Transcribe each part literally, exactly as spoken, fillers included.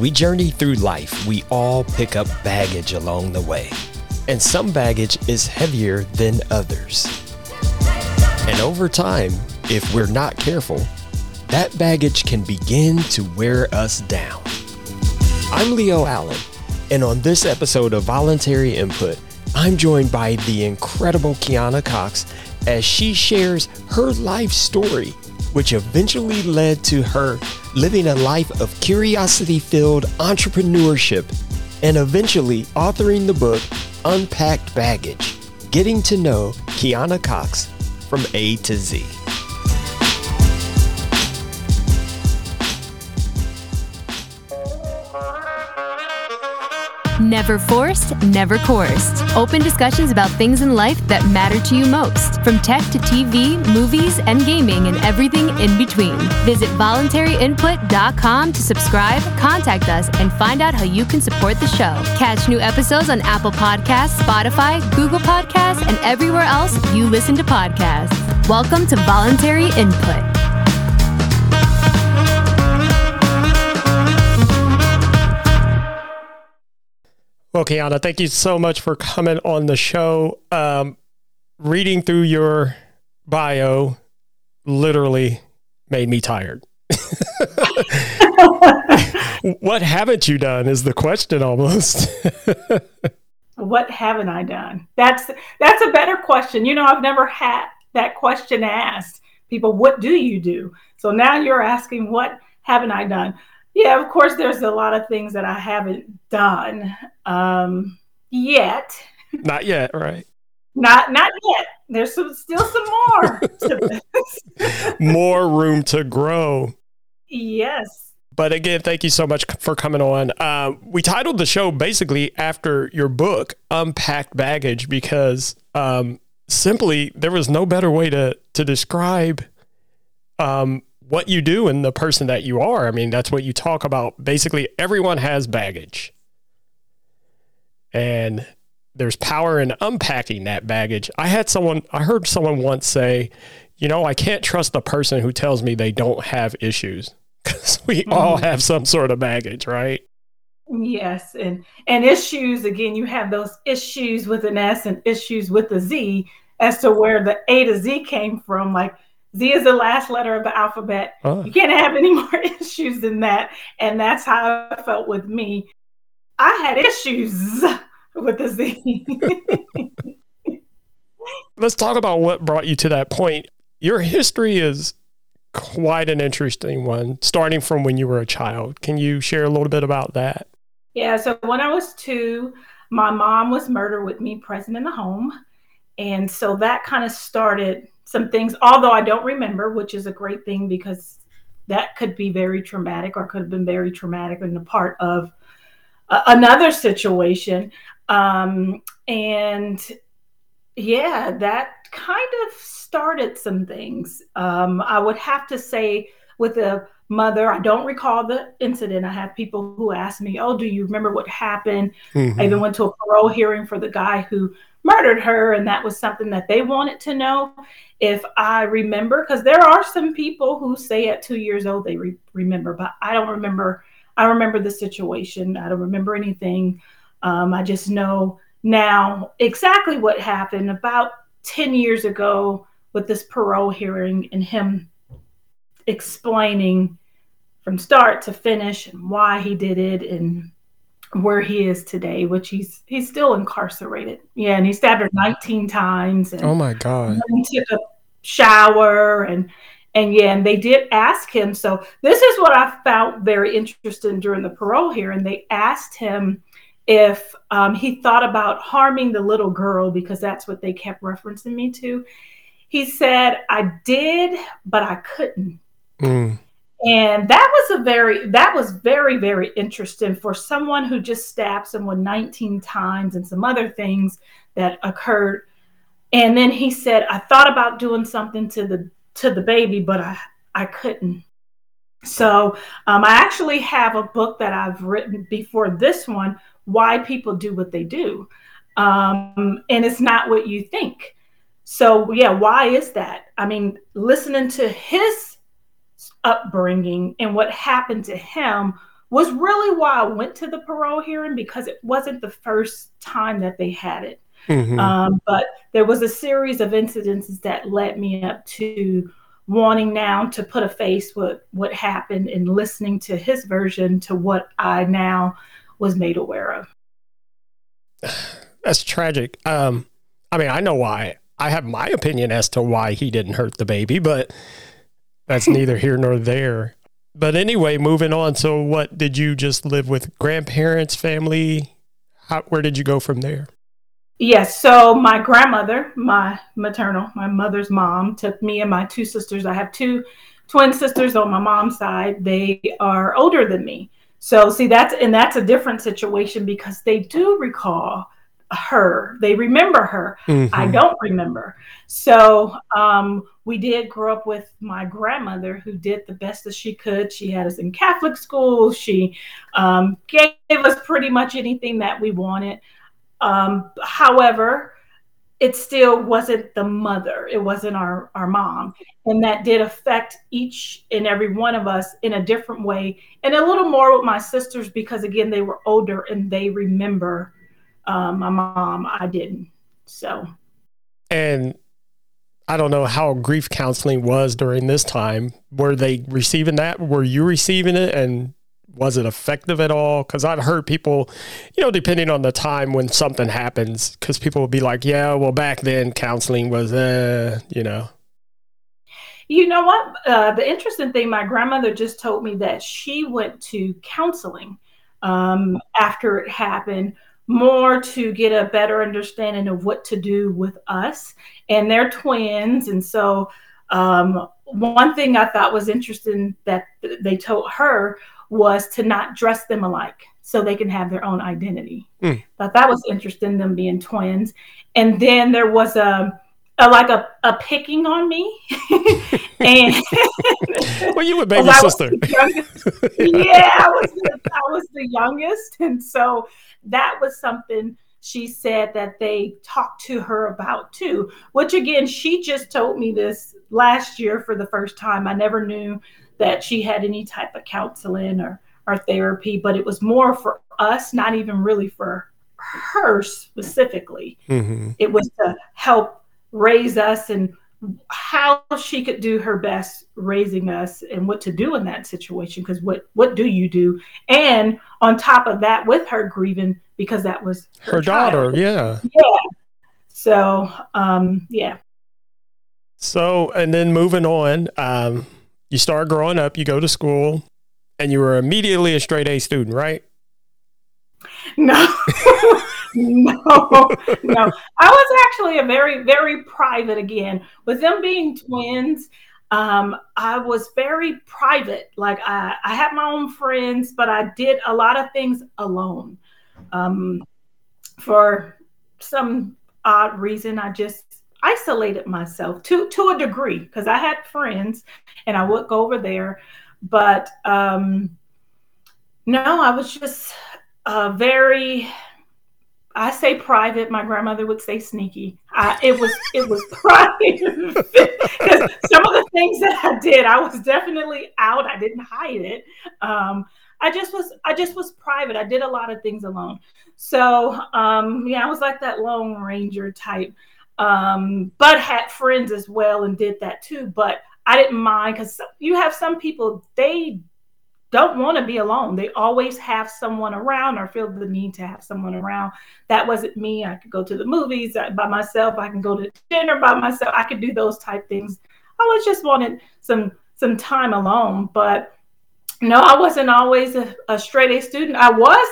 we journey through life, we all pick up baggage along the way. And some baggage is heavier than others. And over time, if we're not careful, that baggage can begin to wear us down. I'm Leo Allen, and on this episode of Voluntary Input, I'm joined by the incredible Keyonna Cox as she shares her life story, which eventually led to her living a life of curiosity-filled entrepreneurship and eventually authoring the book, Unpacked Baggage: Getting to Know Keyonna Cox from A to Z. Never forced, never coerced. Open discussions about things in life that matter to you most. From tech to T V, movies, and gaming, and everything in between. Visit voluntary input dot com to subscribe, contact us, and find out how you can support the show. Catch new episodes on Apple Podcasts, Spotify, Google Podcasts, and everywhere else you listen to podcasts. Welcome to Voluntary Input. Well, Keyonna, thank you so much for coming on the show. Um, reading through your bio literally made me tired. What haven't you done is the question almost. What haven't I done? That's that's a better question. You know, I've never had that question asked. People, what do you do? So now you're asking, what haven't I done? Yeah, of course, there's a lot of things that I haven't done um, yet. Not yet, right? Not not yet. There's some, still some more. to this. More room to grow. Yes. But again, thank you so much for coming on. Uh, we titled the show basically after your book, Unpacked Baggage, because um, simply there was no better way to to describe um what you do and the person that you are. I mean, that's what you talk about. Basically, everyone has baggage. And there's power in unpacking that baggage. I had someone, I heard someone once say, you know, I can't trust the person who tells me they don't have issues, because we mm-hmm. all have some sort of baggage, right? Yes. And, and issues, again, you have those issues with an S and issues with a Z as to where the A to Z came from. Like, Z is the last letter of the alphabet. Oh. You can't have any more issues than that. And that's how I felt with me. I had issues with the Z. Let's talk about what brought you to that point. Your history is quite an interesting one, starting from when you were a child. Can you share a little bit about that? Yeah, so when I was two, my mom was murdered with me present in the home. And so that kind of started some things, although I don't remember, which is a great thing, because that could be very traumatic or could have been very traumatic in the part of uh, another situation. Um, and yeah, that kind of started some things. Um, I would have to say with a mother, I don't recall the incident. I have people who ask me, oh, do you remember what happened? Mm-hmm. I even went to a parole hearing for the guy who murdered her, and that was something that they wanted to know if I remember, because there are some people who say at two years old they re- remember, but I don't remember. I remember the situation. I don't remember anything. Um, I just know now exactly what happened about ten years ago with this parole hearing and him explaining from start to finish and why he did it and where he is today, which he's he's still incarcerated. Yeah, and he stabbed her nineteen times. And oh my God! Took a shower and and yeah, and they did ask him. So this is what I found very interesting during the parole hearing. They asked him if um, he thought about harming the little girl, because that's what they kept referencing me to. He said, "I did, but I couldn't." Mm. And that was a very, that was very, very interesting for someone who just stabbed someone nineteen times and some other things that occurred. And then he said, I thought about doing something to the, to the baby, but I, I couldn't. So um, I actually have a book that I've written before this one, Why People Do What They Do. Um, and it's not what you think. So yeah, why is that? I mean, listening to his upbringing and what happened to him was really why I went to the parole hearing, because it wasn't the first time that they had it. Mm-hmm. Um, but there was a series of incidences that led me up to wanting now to put a face with what happened and listening to his version to what I now was made aware of. That's tragic. Um, I mean, I know why. I have my opinion as to why he didn't hurt the baby, but that's neither here nor there. But anyway, moving on. So what did you just live with grandparents, family? How, where did you go from there? Yes. So my grandmother, my maternal, my mother's mom, took me and my two sisters. I have two twin sisters on my mom's side. They are older than me. So see, that's, and that's a different situation because they do recall her. They remember her. Mm-hmm. I don't remember. So um, we did grow up with my grandmother, who did the best that she could. She had us in Catholic school. She um, gave us pretty much anything that we wanted. Um, however, it still wasn't the mother. It wasn't our, our mom. And that did affect each and every one of us in a different way. And a little more with my sisters, because again, they were older and they remember uh, my mom. I didn't. So. And I don't know how grief counseling was during this time. Were they receiving that? Were you receiving it? And was it effective at all? Because I've heard people, you know, depending on the time when something happens, because people will be like, yeah, well, back then counseling was, uh, you know. You know what? Uh, the interesting thing, my grandmother just told me that she went to counseling um, after it happened, more to get a better understanding of what to do with us, and they're twins. And so um, one thing I thought was interesting that they told her was to not dress them alike so they can have their own identity. Mm. But that was interesting, them being twins. And then there was a, a like a, a picking on me. and Well, you were baby sister. Yeah, I was, the, I was the youngest. And so that was something she said that they talked to her about too, which again, she just told me this last year for the first time. I never knew that she had any type of counseling or, or therapy, but it was more for us, not even really for her specifically. Mm-hmm. It was to help raise us and how she could do her best raising us and what to do in that situation. Because what, what do you do? And on top of that, with her grieving, because that was her, her daughter. Yeah. Yeah. So, um, yeah. So, and then moving on, um, you start growing up, you go to school, and you were immediately a straight A student, right? No, no, no. I was actually a very, very private again. With them being twins, um, I was very private. Like I, I had my own friends, but I did a lot of things alone. Um, for some odd reason, I just isolated myself to to a degree, because I had friends and I would go over there, but um no I was just uh very I say private. My grandmother would say sneaky. I, it was it was private, because some of the things that I did, I was definitely out. I didn't hide it. um I just was I just was private. I did a lot of things alone. So um yeah I was like that Lone Ranger type. Um, but had friends as well and did that too. But I didn't mind, because you have some people, they don't want to be alone. They always have someone around or feel the need to have someone around. That wasn't me. I could go to the movies by myself. I can go to dinner by myself. I could do those type things. I was just wanted some, some time alone. But no, I wasn't always a, a straight A student. I was.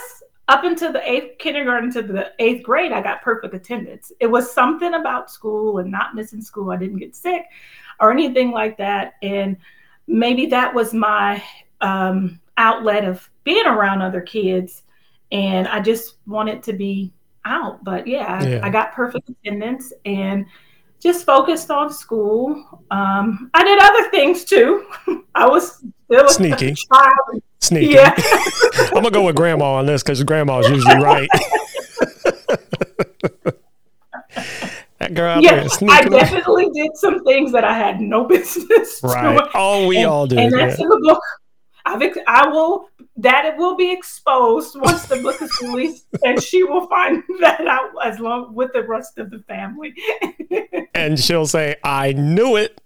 Up until the eighth kindergarten to the eighth grade, I got perfect attendance. It was something about school and not missing school. I didn't get sick or anything like that. And maybe that was my um, outlet of being around other kids. And I just wanted to be out. But yeah, yeah. I, I got perfect attendance and just focused on school. Um, I did other things too. I was still sneaky. A child. Sneaky. Yeah. I'm going to go with grandma on this, because grandma's usually right. That girl yeah, out there I definitely up. did some things that I had no business right. doing. Right. Oh, we and, all do. And that's yeah. in the book. I've, I will that it will be exposed once the book is released, and she will find that out as long with the rest of the family. And she'll say, I knew it.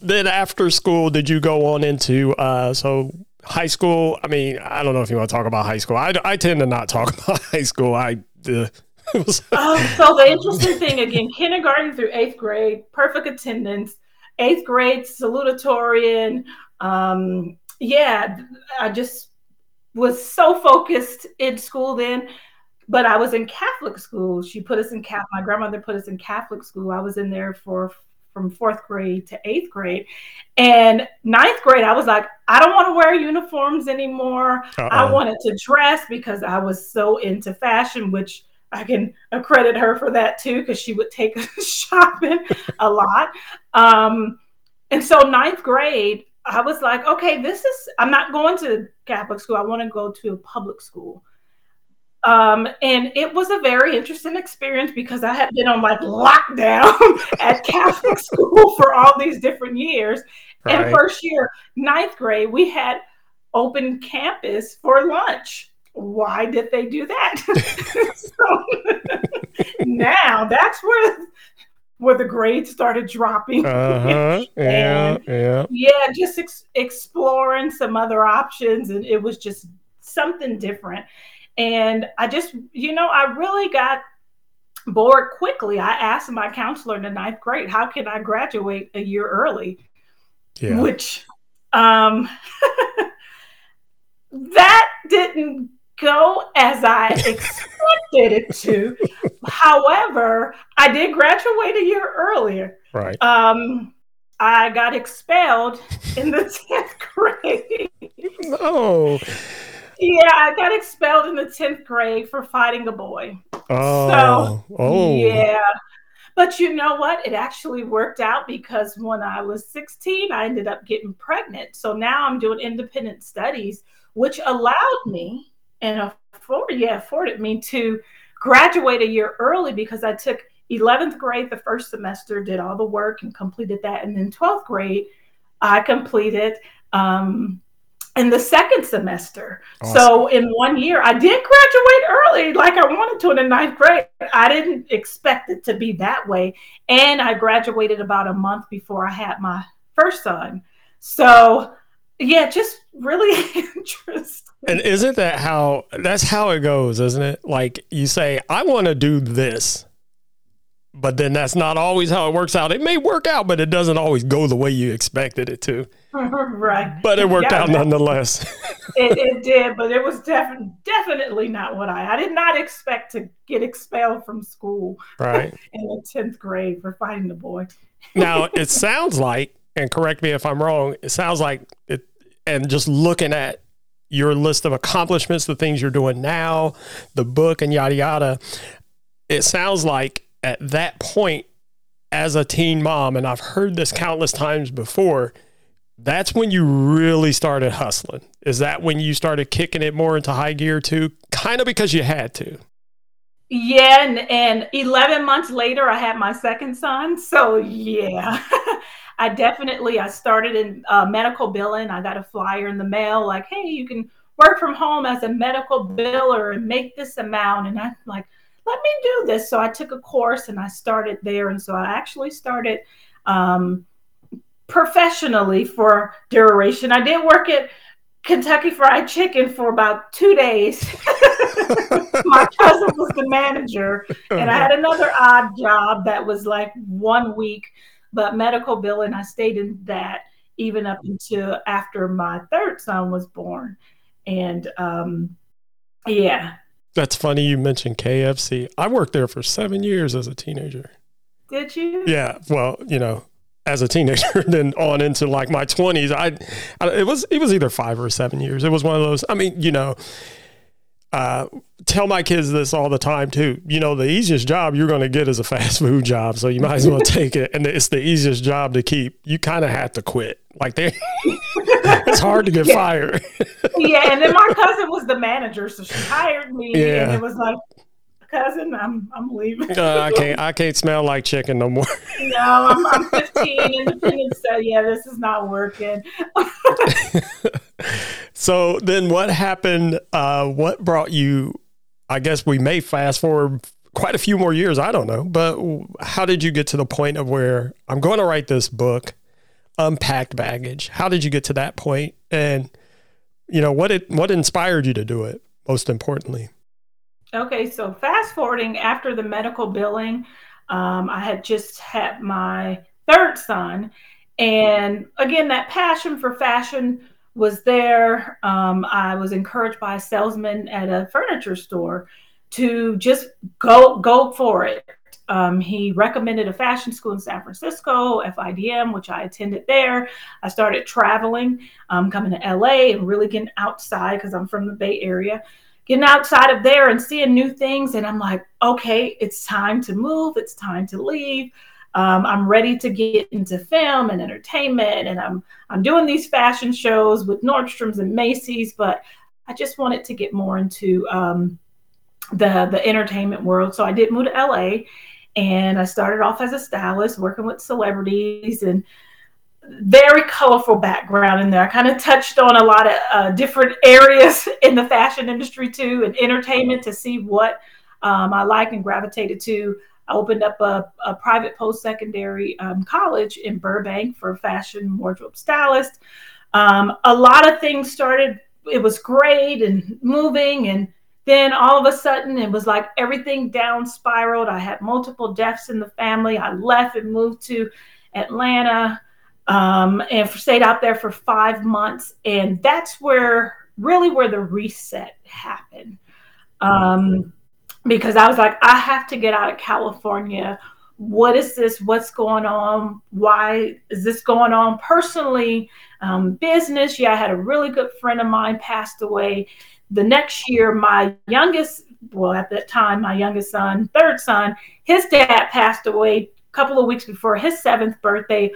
Then after school, did you go on into, uh, so high school? I mean, I don't know if you want to talk about high school. I, I tend to not talk about high school. I, uh, was, oh, so the interesting thing, again, kindergarten through eighth grade, perfect attendance. Eighth grade, salutatorian. Um, yeah, I just was so focused in school then, but I was in Catholic school. She put us in Catholic, my grandmother put us in Catholic school. I was in there for from fourth grade to eighth grade. And ninth grade, I was like, I don't want to wear uniforms anymore. Uh-oh. I wanted to dress because I was so into fashion, which I can credit her for that too, because she would take us shopping a lot. Um, and so ninth grade, I was like, okay, this is, I'm not going to Catholic school. I want to go to a public school. Um, and it was a very interesting experience because I had been on like lockdown at Catholic school for all these different years. Right. And first year, ninth grade, we had open campus for lunch. Why did they do that? So now that's where where the grades started dropping. Uh-huh. and, yeah, yeah, yeah. Just ex- exploring some other options, and it was just something different. And I just, you know, I really got bored quickly. I asked my counselor in the ninth grade, "How can I graduate a year early?" Yeah. Which, um, that didn't go as I expected it to. However, I did graduate a year earlier. Right. Um, I got expelled in the tenth grade. Oh. Yeah, I got expelled in the tenth grade for fighting a boy. Oh. So, oh. Yeah. But you know what? It actually worked out because when I was sixteen, I ended up getting pregnant. So now I'm doing independent studies, which allowed me and afforded, yeah, afforded me to graduate a year early because I took eleventh grade the first semester, did all the work and completed that. And then twelfth grade, I completed um, in the second semester. Awesome. So in one year, I did graduate early like I wanted to in the ninth grade. I didn't expect it to be that way. And I graduated about a month before I had my first son. So yeah, just really interesting. And isn't that how, that's how it goes, isn't it? Like you say, I want to do this, but then that's not always how it works out. It may work out, but it doesn't always go the way you expected it to. Right. But it worked yeah, out nonetheless. it, it did, but it was def- definitely not what I, I did not expect to get expelled from school. Right. In the tenth grade for fighting the boy. Now, it sounds like, and correct me if I'm wrong, it sounds like it, and just looking at your list of accomplishments, the things you're doing now, the book and yada, yada, it sounds like at that point as a teen mom, and I've heard this countless times before, that's when you really started hustling. Is that when you started kicking it more into high gear too? Kind of because you had to. Yeah. And, and eleven months later, I had my second son. So yeah. I definitely, I started in uh, medical billing. I got a flyer in the mail like, hey, you can work from home as a medical biller and make this amount. And I'm like, let me do this. So I took a course and I started there. And so I actually started um, professionally for duration. I did work at Kentucky Fried Chicken for about two days. My cousin was the manager. And I had another odd job that was like one week. But medical billing, I stayed in that even up until after my third son was born. And um, yeah. That's funny you mentioned K F C. I worked there for seven years as a teenager. Did you? Yeah. Well, you know, as a teenager, then on into like my twenties, I, I it was it was either five or seven years. It was one of those. I mean, you know, uh, tell my kids this all the time too. You know, the easiest job you're going to get is a fast food job. So you might as well take it. And it's the easiest job to keep. You kind of have to quit. Like they, it's hard to get yeah. fired. Yeah. And then my cousin was the manager. So she hired me yeah. and it was like, cousin, I'm I'm leaving. Uh, I can't I can't smell like chicken no more. No, I'm, I'm fifteen independent, so yeah, this is not working. So then, what happened? Uh, what brought you? I guess we may fast forward quite a few more years. I don't know, but how did you get to the point of where I'm going to write this book, Unpacked Baggage? How did you get to that point? And you know, what it what inspired you to do it? Most importantly. Okay, so fast forwarding after the medical billing, um, I had just had my third son, and again, that passion for fashion was there. Um, I was encouraged by a salesman at a furniture store to just go go for it. Um, he recommended a fashion school in San Francisco, F I D M, which I attended there. I started traveling, um, coming to L A and really getting outside because I'm from the Bay Area, getting outside of there and seeing new things. And I'm like, okay, it's time to move. It's time to leave. Um, I'm ready to get into film and entertainment. And I'm, I'm doing these fashion shows with Nordstrom's and Macy's, but I just wanted to get more into um, the, the entertainment world. So I did move to L A. And I started off as a stylist working with celebrities and very colorful background in there. I kind of touched on a lot of uh, different areas in the fashion industry too and entertainment to see what um, I liked and gravitated to. I opened up a, a private post-secondary um, college in Burbank for fashion wardrobe stylist. Um, a lot of things started, it was great and moving, and then all of a sudden it was like everything down spiraled. I had multiple deaths in the family. I left and moved to Atlanta um, and stayed out there for five months. And that's where really where the reset happened um, because I was like, I have to get out of California. What is this? What's going on? Why is this going on personally? Um, business. Yeah, I had a really good friend of mine passed away. The next year, my youngest, well, at that time, my youngest son, third son, his dad passed away a couple of weeks before his seventh birthday.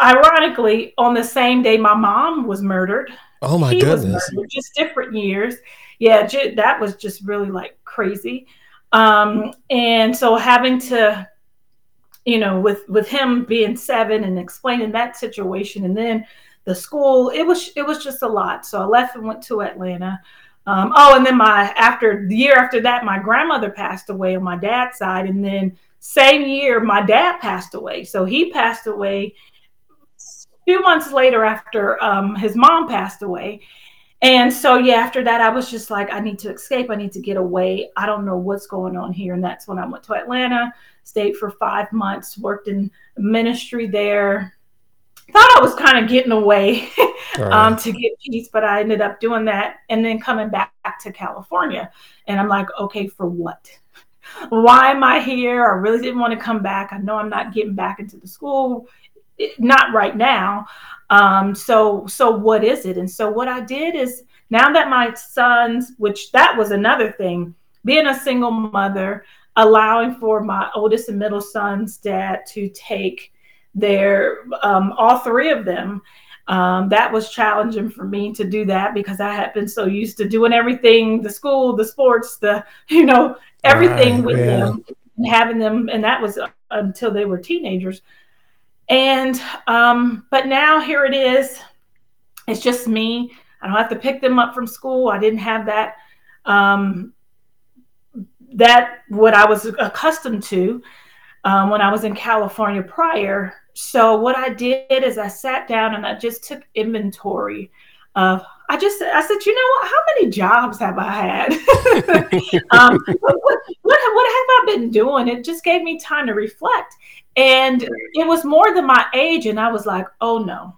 Ironically, on the same day, my mom was murdered. Oh, my he goodness. Was murdered, just different years. Yeah, ju- that was just really, like, crazy. Um, and so having to, you know, with, with him being seven and explaining that situation and then the school, it was it was just a lot. So I left and went to Atlanta. Um, oh, and then my after the year after that, my grandmother passed away on my dad's side. And then same year, my dad passed away. So he passed away a few months later after um, his mom passed away. And so, yeah, after that, I was just like, I need to escape. I need to get away. I don't know what's going on here. And that's when I went to Atlanta, stayed for five months, worked in ministry there. Thought I was kind of getting away um, right. to get peace, but I ended up doing that and then coming back to California. And I'm like, okay, for what? Why am I here? I really didn't want to come back. I know I'm not getting back into the school, it, not right now. Um, so, so what is it? And so what I did is now that my sons, which that was another thing, being a single mother, allowing for my oldest and middle son's dad to take There, um, all three of them, um, that was challenging for me to do that because I had been so used to doing everything, the school, the sports, the, you know, everything right, with yeah. them and having them. And that was until they were teenagers. And, um, but now here it is. It's just me. I don't have to pick them up from school. I didn't have that, um, that what I was accustomed to. Um, when I was in California prior. So what I did is I sat down and I just took inventory of, I just, I said, you know what, how many jobs have I had? um, what, what, what have I been doing? It just gave me time to reflect. And it was more than my age. And I was like, oh no,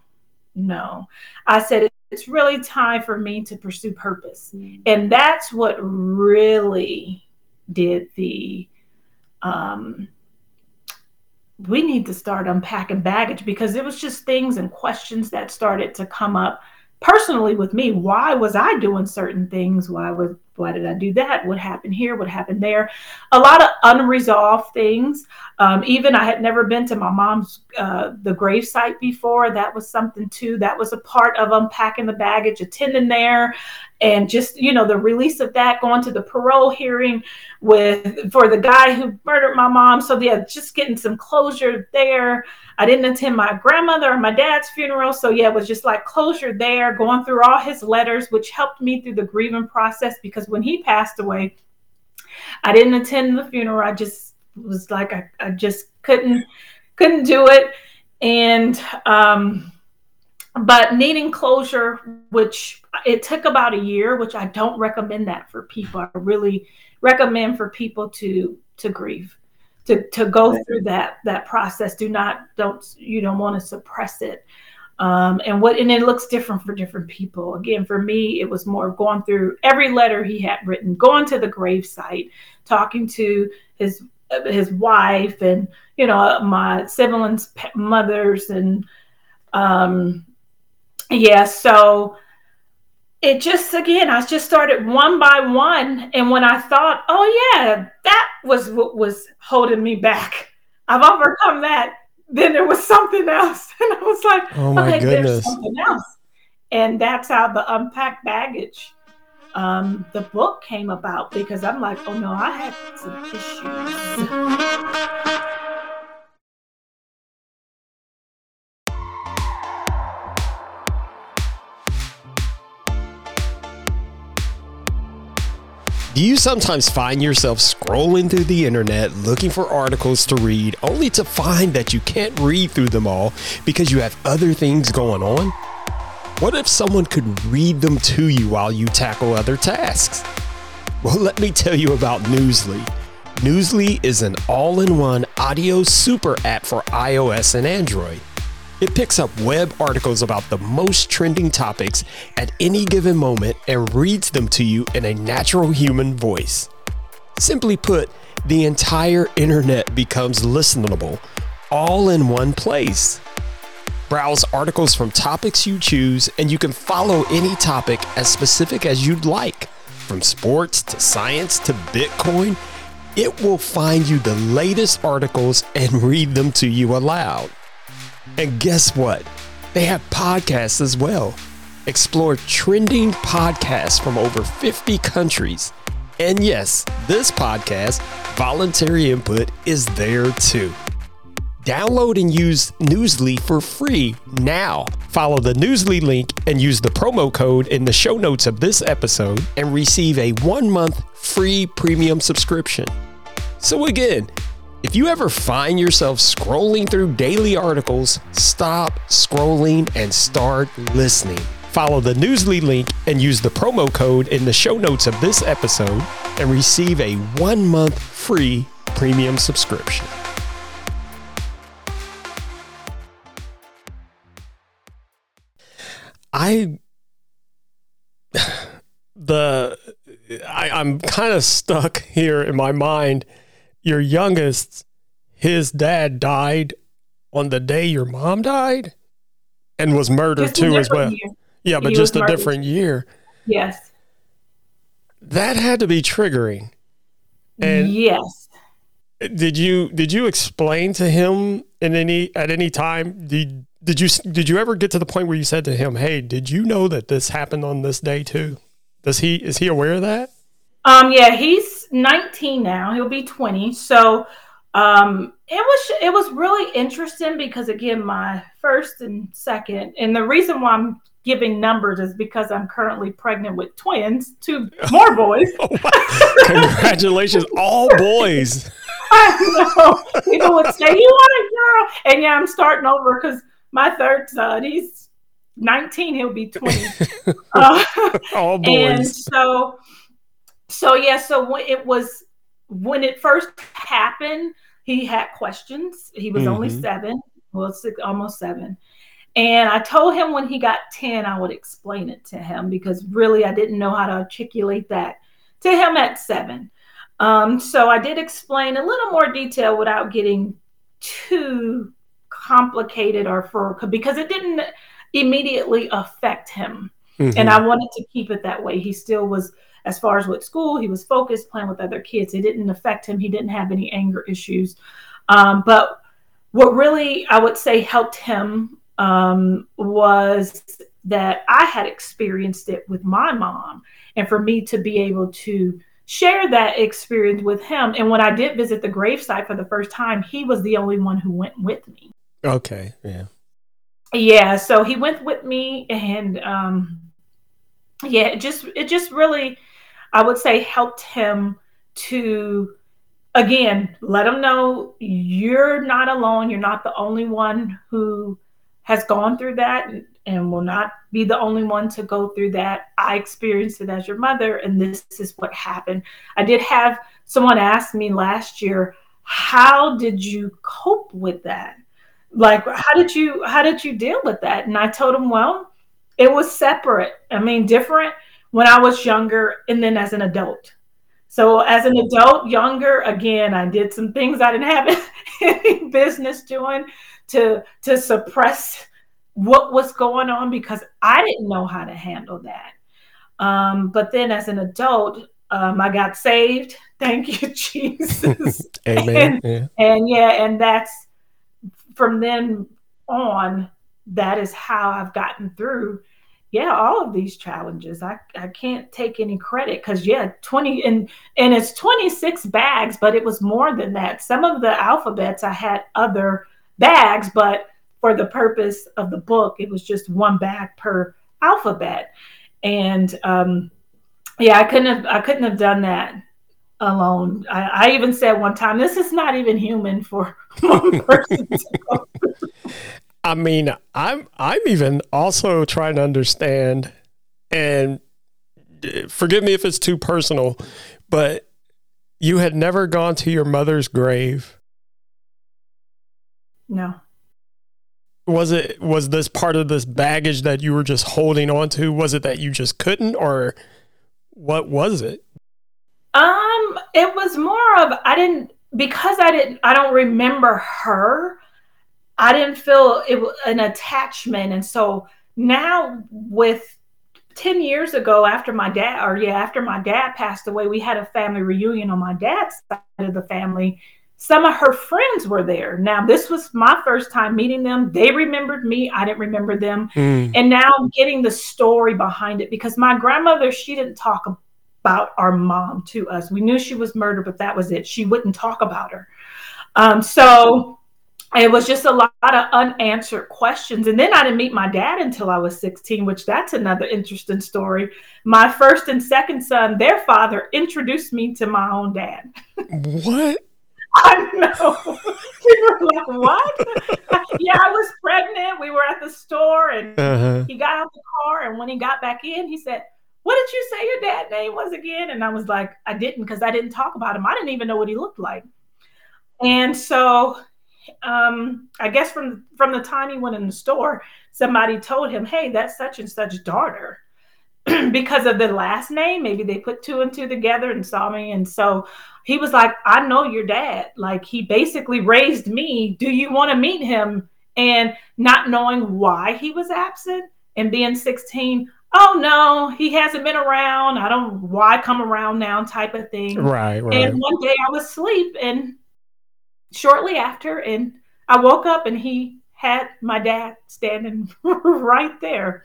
no. I said, it's really time for me to pursue purpose. And that's what really did the, um, we need to start unpacking baggage, because it was just things and questions that started to come up personally with me. Why was I doing certain things? Why was Why did I do that? What happened here? What happened there? A lot of unresolved things. Um, even I had never been to my mom's, uh, the gravesite before. That was something too. That was a part of unpacking the baggage, attending there, and just, you know, the release of that, going to the parole hearing with for the guy who murdered my mom. So yeah, just getting some closure there. I didn't attend my grandmother or my dad's funeral. So yeah, it was just like closure there, going through all his letters, which helped me through the grieving process, because when he passed away, I didn't attend the funeral. I just was like, I, I just couldn't, couldn't do it. And, um, but needing closure, which it took about a year, which I don't recommend that for people. I really recommend for people to, to grieve, to, to go through that, that process. Do not, don't, you don't want to suppress it. Um, and what, and it looks different for different people. Again, for me, it was more going through every letter he had written, going to the gravesite, talking to his, his wife and, you know, my siblings, mothers, and, um, yeah, so it just, again, I just started one by one. And when I thought, oh yeah, that was what was holding me back, I've overcome that, then there was something else. And I was like, oh my okay, goodness. There's something else. And that's how the Unpacked Baggage, um, the book came about, because I'm like, oh no, I had some issues. Do you sometimes find yourself scrolling through the internet looking for articles to read, only to find that you can't read through them all because you have other things going on? What if someone could read them to you while you tackle other tasks? Well, let me tell you about Newsly. Newsly is an all-in-one audio super app for iOS and Android. It picks up web articles about the most trending topics at any given moment and reads them to you in a natural human voice. Simply put, the entire internet becomes listenable, all in one place. Browse articles from topics you choose, and you can follow any topic as specific as you'd like. From sports to science to Bitcoin, it will find you the latest articles and read them to you aloud. And guess what? They have podcasts as well. Explore trending podcasts from over fifty countries. And yes, this podcast, Voluntary Input, is there too. Download and use Newsly for free now. Follow the Newsly link and use the promo code in the show notes of this episode and receive a one-month free premium subscription. So again, if you ever find yourself scrolling through daily articles, stop scrolling and start listening. Follow the Newsly link and use the promo code in the show notes of this episode and receive a one-month free premium subscription. I... The... I, I'm kind of stuck here in my mind. Your youngest, his dad died on the day your mom died and was murdered too as well. Year. Yeah, but he just a murdered. different year. Yes. That had to be triggering. And yes. Did you did you explain to him in any at any time? Did, did you did you ever get to the point where you said to him, "Hey, did you know that this happened on this day too?" Does he is he aware of that? Um, yeah, he's nineteen now. He'll be twenty. So um, it was it was really interesting, because, again, my first and second, and the reason why I'm giving numbers is because I'm currently pregnant with twins, two more boys. Oh, wow. Congratulations, all boys. I know. People would say, "You want a girl?" And, yeah, I'm starting over because my third son, he's nineteen. He'll be twenty. Uh, all boys. And so... So, yeah, so when it was, when it first happened, he had questions. He was mm-hmm. only seven, well, six, almost seven. And I told him when he got ten, I would explain it to him, because really I didn't know how to articulate that to him at seven. Um, so I did explain a little more detail without getting too complicated or for, because it didn't immediately affect him. Mm-hmm. And I wanted to keep it that way. He still was, as far as with school, he was focused, playing with other kids. It didn't affect him. He didn't have any anger issues. Um, but what really, I would say, helped him um, was that I had experienced it with my mom. And for me to be able to share that experience with him. And when I did visit the gravesite for the first time, he was the only one who went with me. Okay. Yeah. Yeah. So he went with me, and um, yeah, it just, it just really, I would say, helped him to, again, let him know you're not alone. You're not the only one who has gone through that, and, and will not be the only one to go through that. I experienced it as your mother, and this is what happened. I did have someone ask me last year, how did you cope with that? Like, how did you, how did you deal with that? And I told him, well, it was separate. I mean, different when I was younger and then as an adult. So as an adult, younger, again, I did some things I didn't have any business doing to, to suppress what was going on because I didn't know how to handle that. Um, but then as an adult, um, I got saved. Thank you, Jesus. Amen. And yeah. and yeah, and that's from then on, that is how I've gotten through, yeah, all of these challenges. I, I can't take any credit because, yeah, twenty and, and it's twenty-six bags, but it was more than that. Some of the alphabets, I had other bags, but for the purpose of the book, it was just one bag per alphabet. And um, yeah, I couldn't have, I couldn't have done that alone. I, I even said one time, this is not even human for one person to go through. I mean, I'm, I'm even also trying to understand, and forgive me if it's too personal, but you had never gone to your mother's grave. No. Was it, was this part of this baggage that you were just holding on to? Was it that you just couldn't, or what was it? Um, it was more of, I didn't, because I didn't, I don't remember her. I didn't feel it was an attachment. And so now with ten years ago after my dad, or yeah, after my dad passed away, we had a family reunion on my dad's side of the family. Some of her friends were there. Now, this was my first time meeting them. They remembered me. I didn't remember them. Mm. And now I'm getting the story behind it because my grandmother, she didn't talk about our mom to us. We knew she was murdered, but that was it. She wouldn't talk about her. Um, so it was just a lot of unanswered questions. And then I didn't meet my dad until I was sixteen, which that's another interesting story. My first and second son, their father introduced me to my own dad. What? I know. We were like, what? Yeah, I was pregnant. We were at the store, and uh-huh. He got out of the car, and when he got back in, he said, what did you say your dad's name was again? And I was like, I didn't, because I didn't talk about him. I didn't even know what he looked like. And so um, I guess from, from the time he went in the store, somebody told him, hey, that's such and such daughter. Because of the last name, maybe they put two and two together and saw me. And so he was like, I know your dad. Like, he basically raised me. Do you want to meet him? And not knowing why he was absent and being sixteen. Oh, no, he hasn't been around. I don't why come around now type of thing. Right, right. And one day I was asleep, and shortly after, and I woke up, and he had my dad standing right there.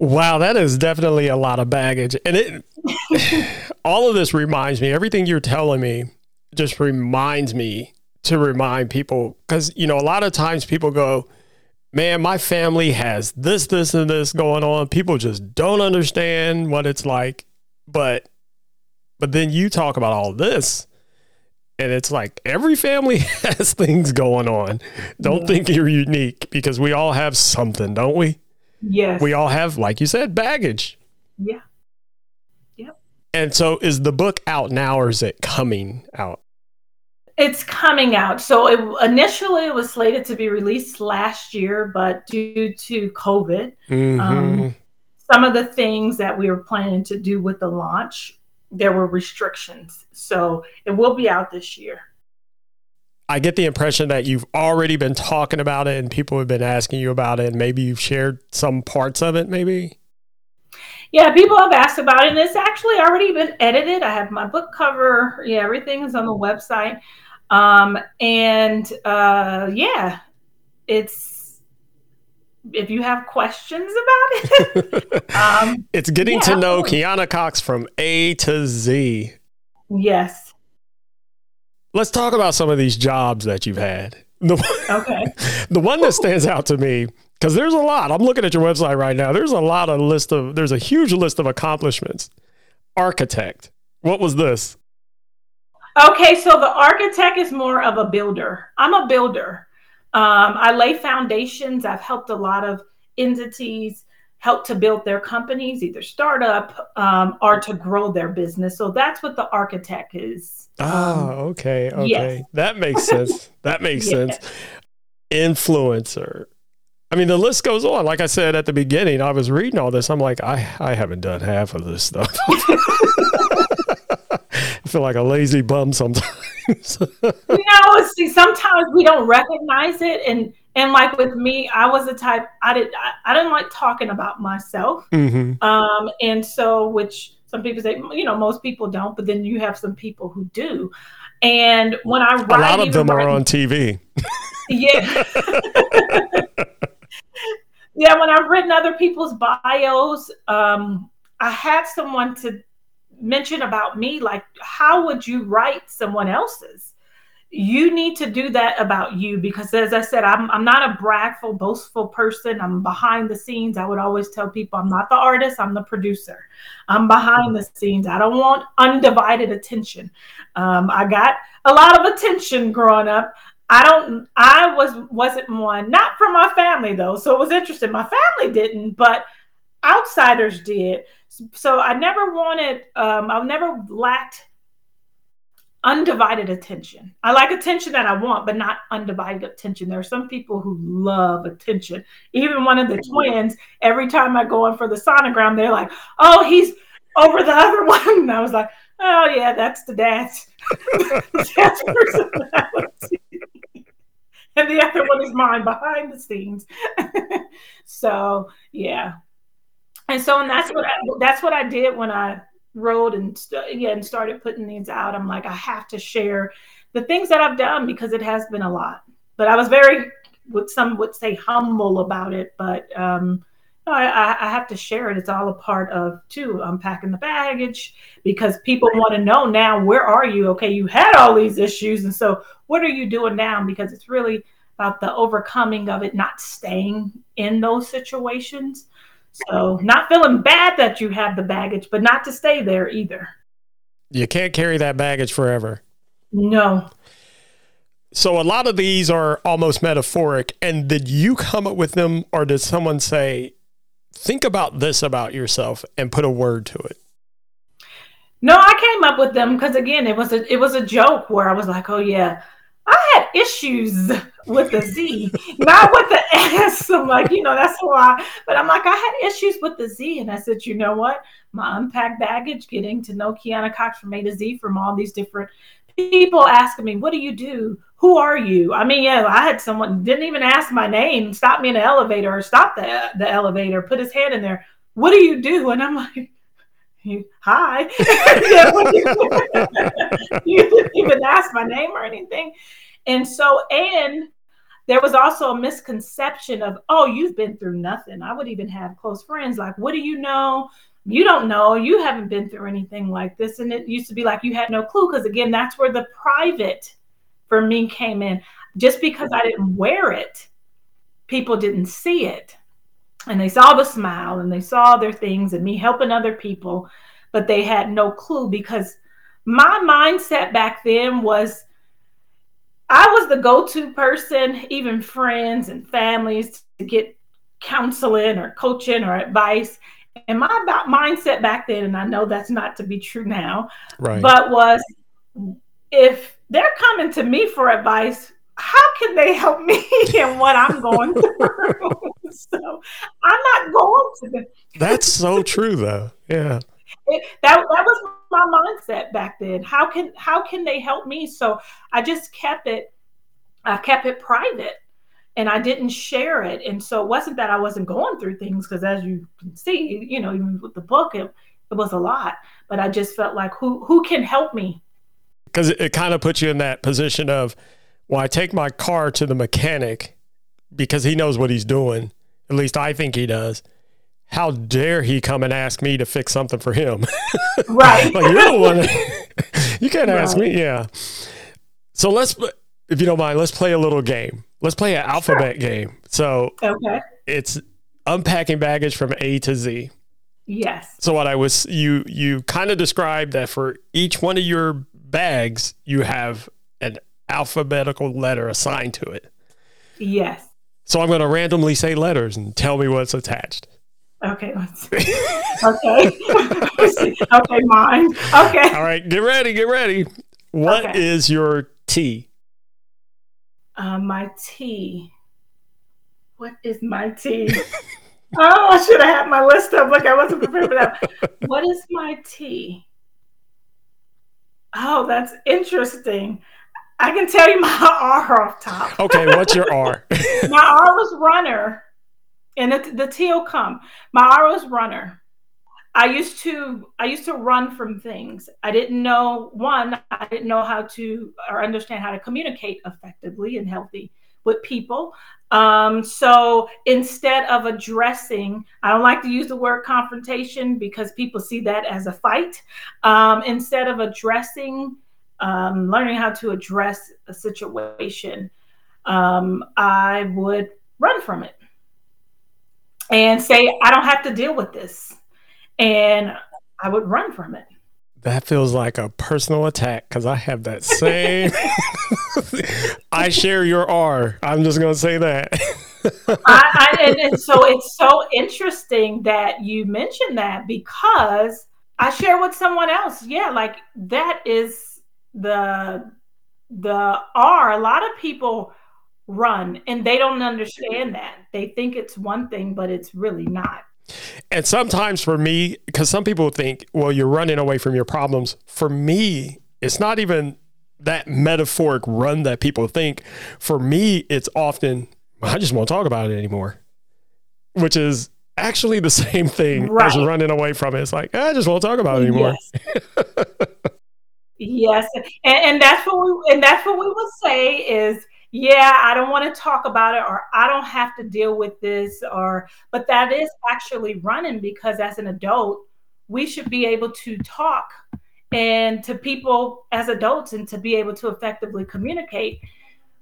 Wow, that is definitely a lot of baggage. And it all of this reminds me, everything you're telling me just reminds me to remind people, because, you know, a lot of times people go, man, my family has this, this, and this going on. People just don't understand what it's like. But but then you talk about all this, and it's like every family has things going on. Don't yeah. think you're unique, because we all have something, don't we? Yes. We all have, like you said, baggage. Yeah. Yep. And so is the book out now, or is it coming out? It's coming out. So it, initially it was slated to be released last year, but due to COVID, mm-hmm. um, some of the things that we were planning to do with the launch, there were restrictions. So it will be out this year. I get the impression that you've already been talking about it and people have been asking you about it, and maybe you've shared some parts of it, maybe? Yeah, people have asked about it, and it's actually already been edited. I have my book cover. Yeah, everything is on the website. Um, and uh, yeah, it's, if you have questions about it. um, it's getting yeah, to know absolutely. Keyonna Cox from A to Z. Yes. Let's talk about some of these jobs that you've had. The, okay. The one that stands out to me, because there's a lot. I'm looking at your website right now. There's a lot of list of, there's a huge list of accomplishments. Architect. What was this? Okay, so the architect is more of a builder. I'm a builder. Um, I lay foundations. I've helped a lot of entities help to build their companies, either startup um, or to grow their business. So that's what the architect is. Oh, um, okay. Okay. Yes. That makes sense. That makes yeah. sense. Influencer. I mean, the list goes on. Like I said at the beginning, I was reading all this. I'm like, I, I haven't done half of this stuff. I feel like a lazy bum sometimes. you know, see, sometimes we don't recognize it. And And like with me, I was the type, I, did, I, I didn't like talking about myself. Mm-hmm. Um, and so, which some people say, you know, most people don't, but then you have some people who do. And when I write- A lot of them writing, are on T V. Yeah. yeah, when I've written other people's bios, um, I had someone to mention about me, like, how would you write someone else's? You need to do that about you, because as I said, I'm I'm not a bragful, boastful person. I'm behind the scenes. I would always tell people I'm not the artist, I'm the producer. I'm behind the scenes. I don't want undivided attention. Um, I got a lot of attention growing up. I don't, I was, wasn't one, not from my family though. So it was interesting. My family didn't, but outsiders did. So I never wanted, um, I've never lacked undivided attention. I like attention that I want, but not undivided attention. There are some people who love attention. Even one of the twins, every time I go in for the sonogram, they're like, oh, he's over the other one. And I was like, oh yeah, that's the dad's, dad's personality. And the other one is mine behind the scenes. So yeah. And so, and that's what I, that's what I did when I road and st- yeah, and started putting these out. I'm like, I have to share the things that I've done, because it has been a lot. But I was very, what some would say, humble about it. But um, I, I have to share it. It's all a part of too unpacking the baggage, because people want to know now, where are you? Okay, you had all these issues, and so what are you doing now? Because it's really about the overcoming of it, not staying in those situations. So not feeling bad that you have the baggage, but not to stay there either. You can't carry that baggage forever. No. So a lot of these are almost metaphoric. And did you come up with them, or did someone say, think about this about yourself and put a word to it? No, I came up with them because, again, it was a, it was a joke where I was like, oh yeah, I had issues with the Z, not with the S. I'm like, you know, that's why. But I'm like, I had issues with the Z. And I said, you know what? My unpacked baggage, getting to know Keyonna Cox from A to Z, from all these different people asking me, what do you do? Who are you? I mean, yeah, I had someone didn't even ask my name, stopped me in the elevator, or stopped the, the elevator, put his hand in there. What do you do? And I'm like, hi. You didn't even ask my name or anything. And so, and there was also a misconception of, oh, you've been through nothing. I would even have close friends like, what do you know? You don't know. You haven't been through anything like this. And it used to be like, you had no clue. Because again, that's where the private for me came in. Just because I didn't wear it, people didn't see it. And they saw the smile and they saw their things and me helping other people, but they had no clue, because my mindset back then was I was the go-to person, even friends and families, to get counseling or coaching or advice. And my about mindset back then, and I know that's not to be true now, right, but was, if they're coming to me for advice, how can they help me in what I'm going through? So I'm not going to them. That's so true though. Yeah. It, that that was my mindset back then. How can how can they help me? So I just kept it I kept it private and I didn't share it. And so it wasn't that I wasn't going through things, because as you can see, you know, even with the book, it, it was a lot. But I just felt like, who who can help me? Because it kind of puts you in that position of, well, I take my car to the mechanic because he knows what he's doing. At least I think he does. How dare he come and ask me to fix something for him? Right. Like, you're the one. You can't right. ask me. Yeah. So let's, if you don't mind, let's play a little game. Let's play an alphabet sure. game. So okay. It's unpacking baggage from A to Z. Yes. So what I was, you, you kind of described that for each one of your bags, you have an alphabetical letter assigned to it. Yes. So I'm going to randomly say letters and tell me what's attached. Okay. Let's see. Okay. Okay, mine. Okay. All right. Get ready. Get ready. What okay. is your T? Uh, my T. What is my T? Oh, I should have had my list up. Look, I wasn't prepared for that. What is my T? Oh, that's interesting. I can tell you my R off top. Okay, what's your R? My R was runner, and the, the T will come. My R was runner. I used to I used to run from things. I didn't know one. I didn't know how to or understand how to communicate effectively and healthy with people. Um, so instead of addressing, I don't like to use the word confrontation because people see that as a fight. Um, instead of addressing. Um, learning how to address a situation, um, I would run from it and say, I don't have to deal with this. And I would run from it. That feels like a personal attack because I have that same. I share your R. I'm just going to say that. I, I, and, and so it's so interesting that you mentioned that because I share with someone else. Yeah, like that is. The the R, a lot of people run and they don't understand that. They think it's one thing, but it's really not. And sometimes for me, because some people think, well, you're running away from your problems. For me, it's not even that metaphoric run that people think. For me, it's often, I just won't talk about it anymore, which is actually the same thing right. as running away from it. It's like, I just won't talk about it anymore. Yes. Yes, and, and that's what we and that's what we would say is, yeah, I don't want to talk about it, or I don't have to deal with this, or but that is actually running, because as an adult, we should be able to talk and to people as adults and to be able to effectively communicate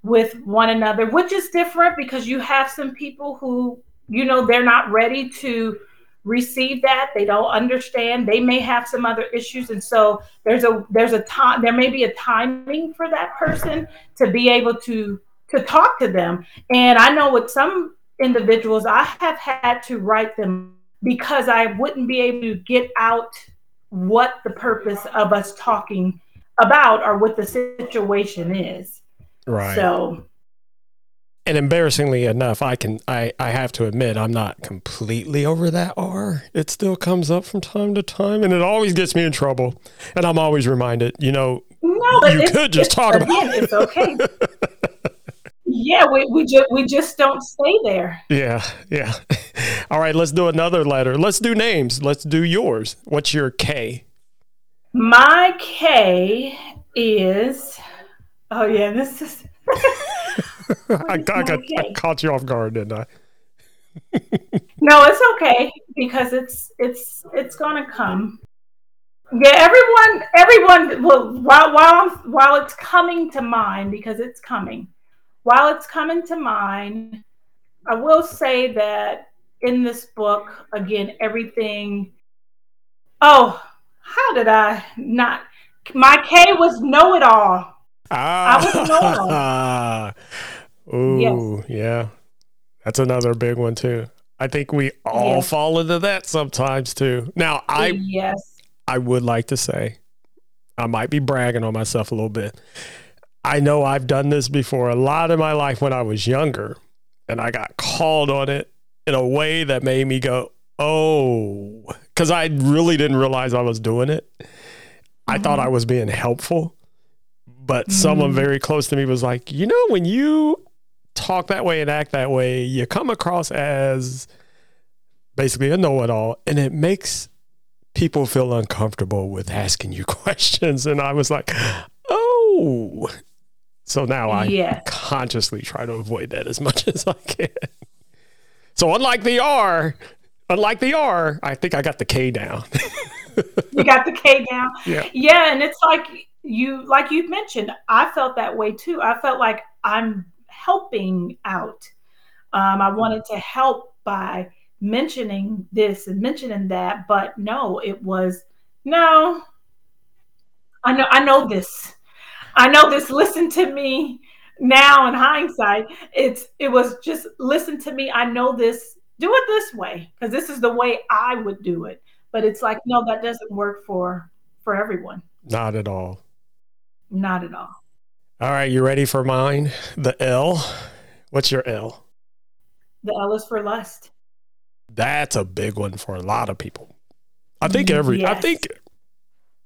with one another, which is different because you have some people who, you know, they're not ready to receive that. They don't understand. They may have some other issues. And so there's a, there's a time, there may be a timing for that person to be able to, to talk to them. And I know with some individuals, I have had to write them because I wouldn't be able to get out what the purpose of us talking about or what the situation is. Right. So. And embarrassingly enough, I can I, I have to admit I'm not completely over that R. It still comes up from time to time, and it always gets me in trouble. And I'm always reminded, you know, no, you could just talk about it. It's okay. Yeah, we we just we just don't stay there. Yeah, yeah. All right, let's do another letter. Let's do names. Let's do yours. What's your K? My K is. Oh yeah, this is. I, I, got, I caught you off guard, didn't I? No, it's okay because it's it's it's gonna come. Yeah, everyone, everyone. Well, while while while it's coming to mind, because it's coming. While it's coming to mind, I will say that in this book, again, everything. Oh, how did I not? My K was know-it-all. Ah. I was know-it-all. Ah. Ooh, yes. Yeah. That's another big one too. I think we all yes. fall into that sometimes too. Now, I yes. I would like to say, I might be bragging on myself a little bit. I know I've done this before a lot in my life when I was younger, and I got called on it in a way that made me go, oh, because I really didn't realize I was doing it. Mm-hmm. I thought I was being helpful. But mm-hmm. someone very close to me was like, you know, when you talk that way and act that way, you come across as basically a know-it-all, and it makes people feel uncomfortable with asking you questions. And I was like, oh. So now I yeah. consciously try to avoid that as much as I can. So unlike the R, unlike the R, I think I got the K down. You got the K down. Yeah. Yeah. And it's like you, like you've mentioned, I felt that way too. I felt like I'm helping out. Um, I wanted to help by mentioning this and mentioning that, but no, it was, no, I know, I know this. I know this. Listen to me now in hindsight. It's it was just listen to me. I know this. Do it this way because this is the way I would do it. But it's like, no, that doesn't work for for everyone. Not at all. Not at all. All right. You ready for mine? The L. What's your L? The L is for lust. That's a big one for a lot of people. I think every, yes. I think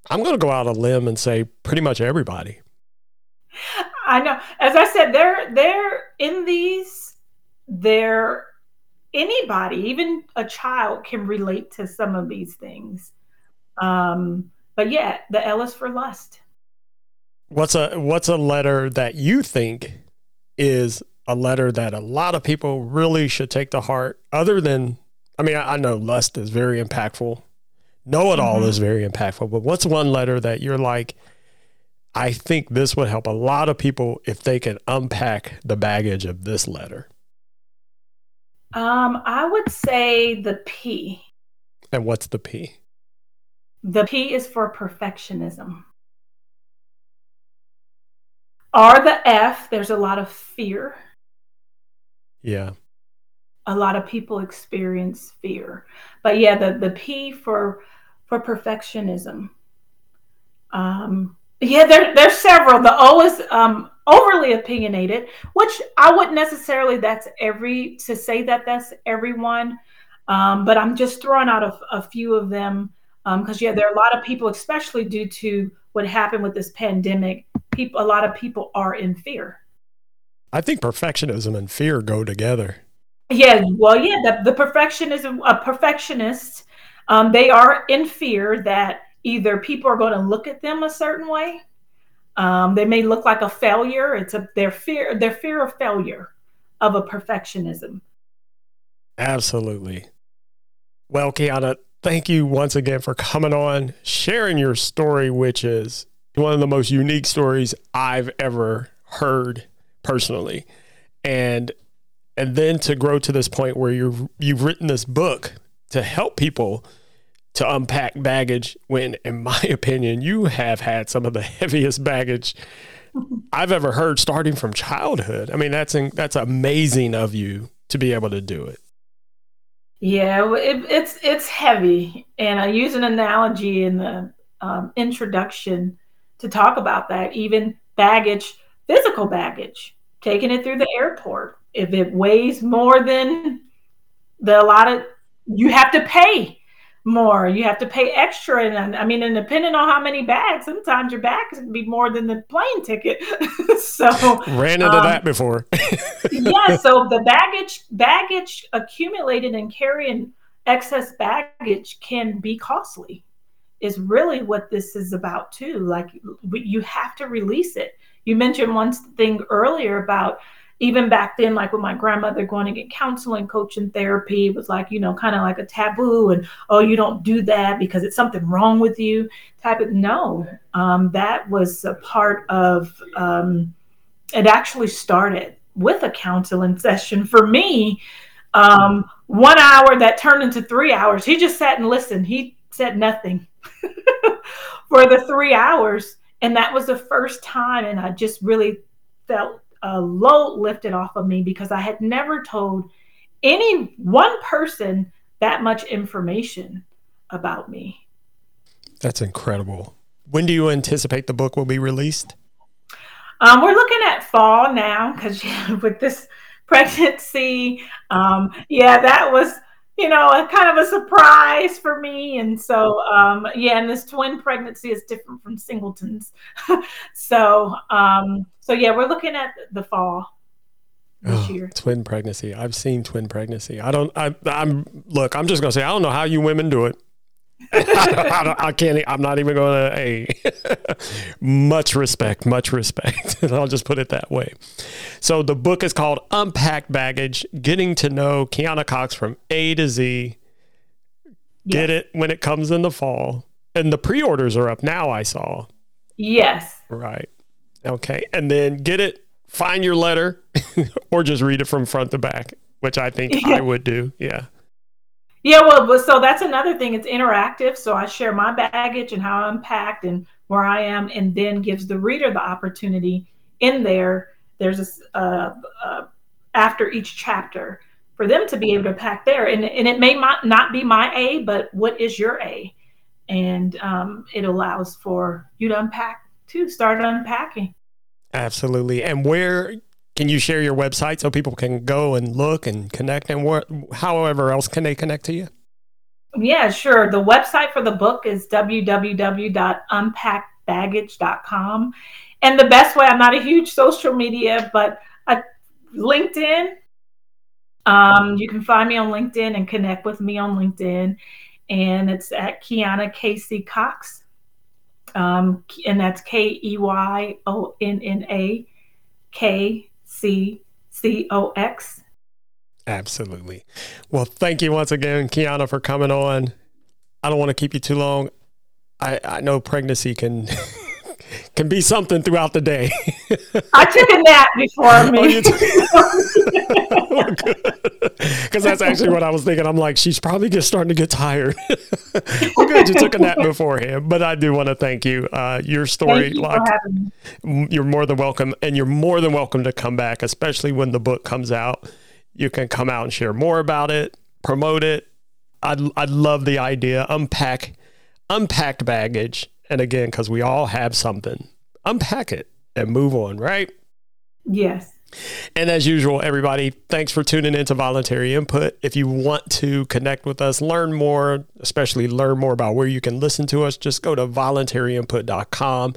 I'm going to go out on a limb and say pretty much everybody. I know. As I said, they're they're in these, they're anybody, even a child can relate to some of these things. Um, but yeah, the L is for lust. What's a what's a letter that you think is a letter that a lot of people really should take to heart? Other than, I mean, I, I know lust is very impactful. Know-it-all mm-hmm. is very impactful. But what's one letter that you're like, I think this would help a lot of people if they can unpack the baggage of this letter? Um, I would say the P. And what's the P? The P is for perfectionism. Or the F, there's a lot of fear. Yeah. A lot of people experience fear. But yeah, the, the P for for perfectionism. Um Yeah, there, there's several. The O is um, overly opinionated, which I wouldn't necessarily, that's every, to say that that's everyone, um, but I'm just throwing out a, a few of them because, um, yeah, there are a lot of people, especially due to what happened with this pandemic, people, a lot of people are in fear. I think perfectionism and fear go together. Yeah, well, yeah, the, the perfectionism, a perfectionist, um, they are in fear that either people are going to look at them a certain way. Um, they may look like a failure. It's a, their fear, their fear of failure, of a perfectionism. Absolutely. Well, Keyonna, thank you once again for coming on, sharing your story, which is one of the most unique stories I've ever heard personally. And, and then to grow to this point where you've, you've written this book to help people to unpack baggage when, in my opinion, you have had some of the heaviest baggage I've ever heard starting from childhood. I mean, that's in, that's amazing of you to be able to do it. Yeah, it, it's it's heavy. And I use an analogy in the um, introduction to talk about that, even baggage, physical baggage, taking it through the airport. If it weighs more than the allotted, you have to pay. More, you have to pay extra, and I mean, and depending on how many bags, sometimes your bag can be more than the plane ticket. So ran into um, that before. Yeah, so the baggage, baggage accumulated and carrying excess baggage can be costly. Is really what this is about too. Like you have to release it. You mentioned one thing earlier about even back then, like with my grandmother going to get counseling, coaching therapy, it was like, you know, kind of like a taboo and, oh, you don't do that because it's something wrong with you type of, no, um, that was a part of, um, it actually started with a counseling session for me. Um, one hour that turned into three hours. He just sat and listened. He said nothing for the three hours. And that was the first time. And I just really felt a load lifted off of me because I had never told any one person that much information about me. That's incredible. When do you anticipate the book will be released? Um, we're looking at fall now because yeah, with this pregnancy, um, yeah, that was you know, a kind of a surprise for me. And so, um, yeah, and this twin pregnancy is different from singletons. so, um, so yeah, we're looking at the fall this oh, year. Twin pregnancy. I've seen twin pregnancy. I don't, I, I'm, look, I'm just going to say, I don't know how you women do it. I, don't, I, don't, I can't, I'm not even going to, hey, much respect, much respect. I'll just put it that way. So the book is called Unpacked Baggage, Getting to Know Keyonna Cox from A to Z. Get yes. it when it comes in the fall. And the pre-orders are up now, I saw. Yes. Right. Okay. And then get it, find your letter, or just read it from front to back, which I think yeah. I would do. Yeah. Yeah, well, so that's another thing. It's interactive. So I share my baggage and how I'm packed and where I am, and then gives the reader the opportunity in there. There's a, uh, uh, after each chapter for them to be able to pack there. And, and it may not be my A, but what is your A? And um, it allows for you to unpack too, start unpacking. Absolutely. And where can you share your website so people can go and look and connect, and wh- however else can they connect to you? Yeah, sure. The website for the book is w w w dot unpacked baggage dot com. And the best way, I'm not a huge social media, but I, LinkedIn, um, you can find me on LinkedIn and connect with me on LinkedIn. And it's at Keyonna K C Cox. Um, and that's K E Y O N N A K C C O X. Absolutely. Well, thank you once again, Keyonna, for coming on. I don't want to keep you too long. I, I know pregnancy can can be something throughout the day. I took a nap before me. Because that's actually what I was thinking. I'm like, she's probably just starting to get tired. Well, good, you took a nap beforehand. But I do want to thank you. Uh, your story, thank you like, for having me. You're more than welcome, and you're more than welcome to come back, especially when the book comes out. You can come out and share more about it, promote it. I I love the idea. Unpack, unpacked baggage, and again, because we all have something, unpack it and move on. Right? Yes. And as usual, everybody, thanks for tuning in to Voluntary Input. If you want to connect with us, learn more, especially learn more about where you can listen to us, just go to voluntary input dot com.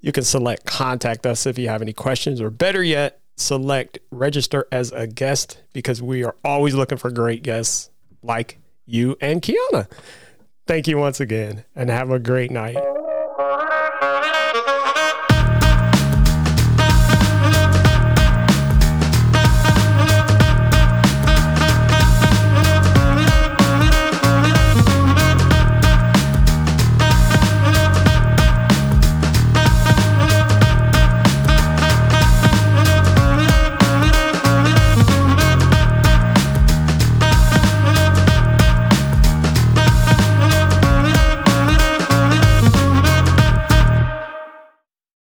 You can select Contact Us if you have any questions, or better yet, select Register as a Guest, because we are always looking for great guests like you and Keyonna. Thank you once again, and have a great night.